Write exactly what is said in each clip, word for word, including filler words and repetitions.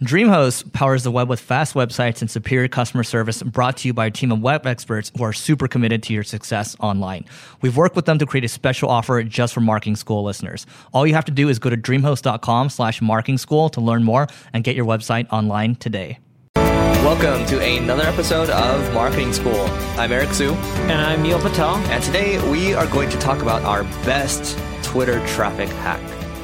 DreamHost powers the web with fast websites and superior customer service, brought to you by a team of web experts who are super committed to your success online. We've worked with them to create a special offer just for Marketing School listeners. All you have to do is go to dreamhost.com slash marketing school to learn more and get your website online today. Welcome to another episode of Marketing School. I'm Eric Siu. And I'm Neil Patel. And today we are going to talk about our best Twitter traffic hack.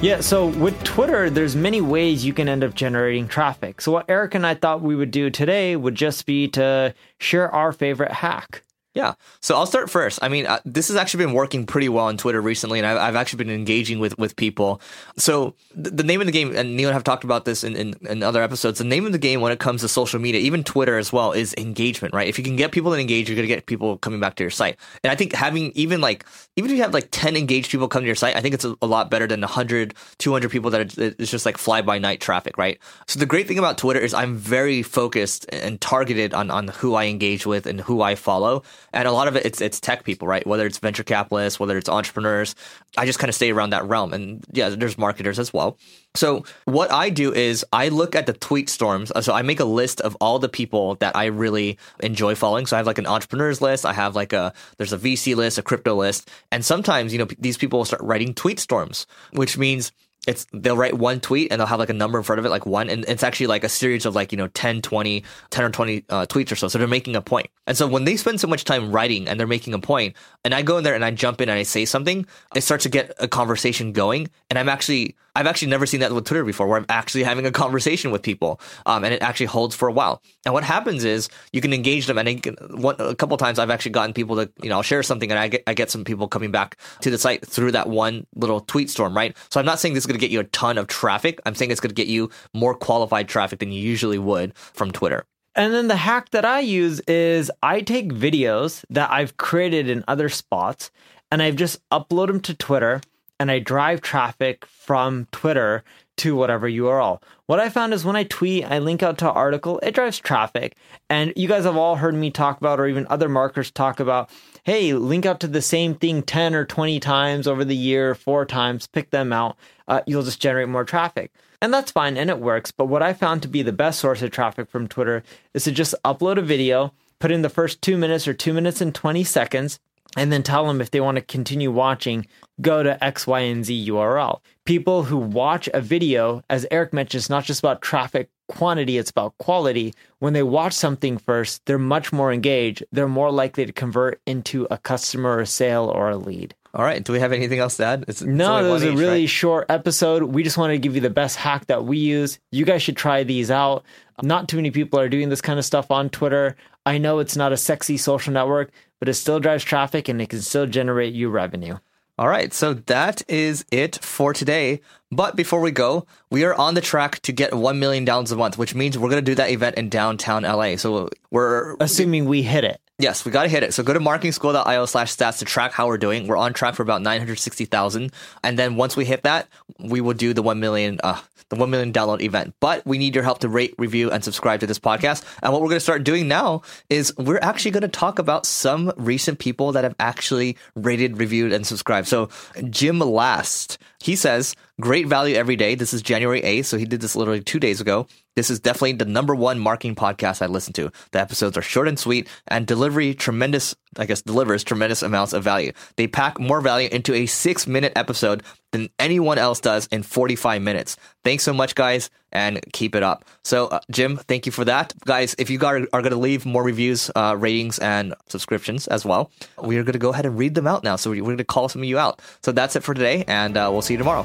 Yeah, so with Twitter, there's many ways you can end up generating traffic. So what Eric and I thought we would do today would just be to share our favorite hack. Yeah, so I'll start first. I mean, uh, this has actually been working pretty well on Twitter recently, and I've, I've actually been engaging with, with people. So th- the name of the game, and Neil and I have talked about this in, in, in other episodes, the name of the game when it comes to social media, even Twitter as well, is engagement, right? If you can get people to engage, you're going to get people coming back to your site. And I think having even like, even if you have like ten engaged people come to your site, I think it's a, a lot better than one hundred, two hundred people that are, it's just like fly-by-night traffic, right? So the great thing about Twitter is I'm very focused and targeted on, on who I engage with and who I follow. And a lot of it, it's it's tech people, right? Whether it's venture capitalists, whether it's entrepreneurs, I just kind of stay around that realm. And yeah, there's marketers as well. So what I do is I look at the tweet storms. So I make a list of all the people that I really enjoy following. So I have like an entrepreneurs list. I have like a, there's a V C list, a crypto list. And sometimes, you know, these people will start writing tweet storms, which means It's they'll write one tweet and they'll have like a number in front of it, like one. And it's actually like a series of like, you know, ten, twenty, ten or twenty uh, tweets or so. So they're making a point. And so when they spend so much time writing and they're making a point, and I go in there and I jump in and I say something, it starts to get a conversation going. And I'm actually, I've actually never seen that with Twitter before, where I'm actually having a conversation with people. Um, and it actually holds for a while. And what happens is you can engage them. And I can, one, a couple of times I've actually gotten people to, you know, I'll share something and I get, I get some people coming back to the site through that one little tweet storm, right? So I'm not saying this is going to get you a ton of traffic. I'm saying it's going to get you more qualified traffic than you usually would from Twitter. And then the hack that I use is I take videos that I've created in other spots and I just upload them to Twitter and I drive traffic from Twitter to whatever U R L. What I found is when I tweet, I link out to an article, it drives traffic. And you guys have all heard me talk about, or even other marketers talk about, hey, link out to the same thing ten or twenty times over the year, four times, pick them out. Uh, you'll just generate more traffic. And that's fine and it works. But what I found to be the best source of traffic from Twitter is to just upload a video, put in the first two minutes or two minutes and twenty seconds, and then tell them if they want to continue watching, go to X, Y, and Z U R L. People who watch a video, as Eric mentioned, it's not just about traffic quantity, it's about quality. When they watch something first, they're much more engaged. They're more likely to convert into a customer, a sale, or a lead. All right. Do we have anything else to add? It's, no, it was a really right? short episode. We just wanted to give you the best hack that we use. You guys should try these out. Not too many people are doing this kind of stuff on Twitter. I know it's not a sexy social network, but it still drives traffic and it can still generate you revenue. All right. So that is it for today. But before we go, we are on the track to get one million downloads a month, which means we're going to do that event in downtown L A. So we're assuming we hit it. Yes, we got to hit it. So go to marketingschool.io slash stats to track how we're doing. We're on track for about nine hundred sixty thousand. And then once we hit that, we will do the one million, uh, the one million download event. But we need your help to rate, review, and subscribe to this podcast. And what we're going to start doing now is we're actually going to talk about some recent people that have actually rated, reviewed, and subscribed. So Jim Last, he says, great value every day. This is January eighth. So he did this literally two days ago. This is definitely the number one marketing podcast I listen to. The episodes are short and sweet and delivery tremendous, I guess, delivers tremendous amounts of value. They pack more value into a six minute episode than anyone else does in forty-five minutes. Thanks so much, guys, and keep it up. So, uh, Jim, thank you for that. Guys, if you are, are going to leave more reviews, uh, ratings, and subscriptions as well, we are going to go ahead and read them out now. So we're going to call some of you out. So that's it for today, and uh, we'll see you tomorrow.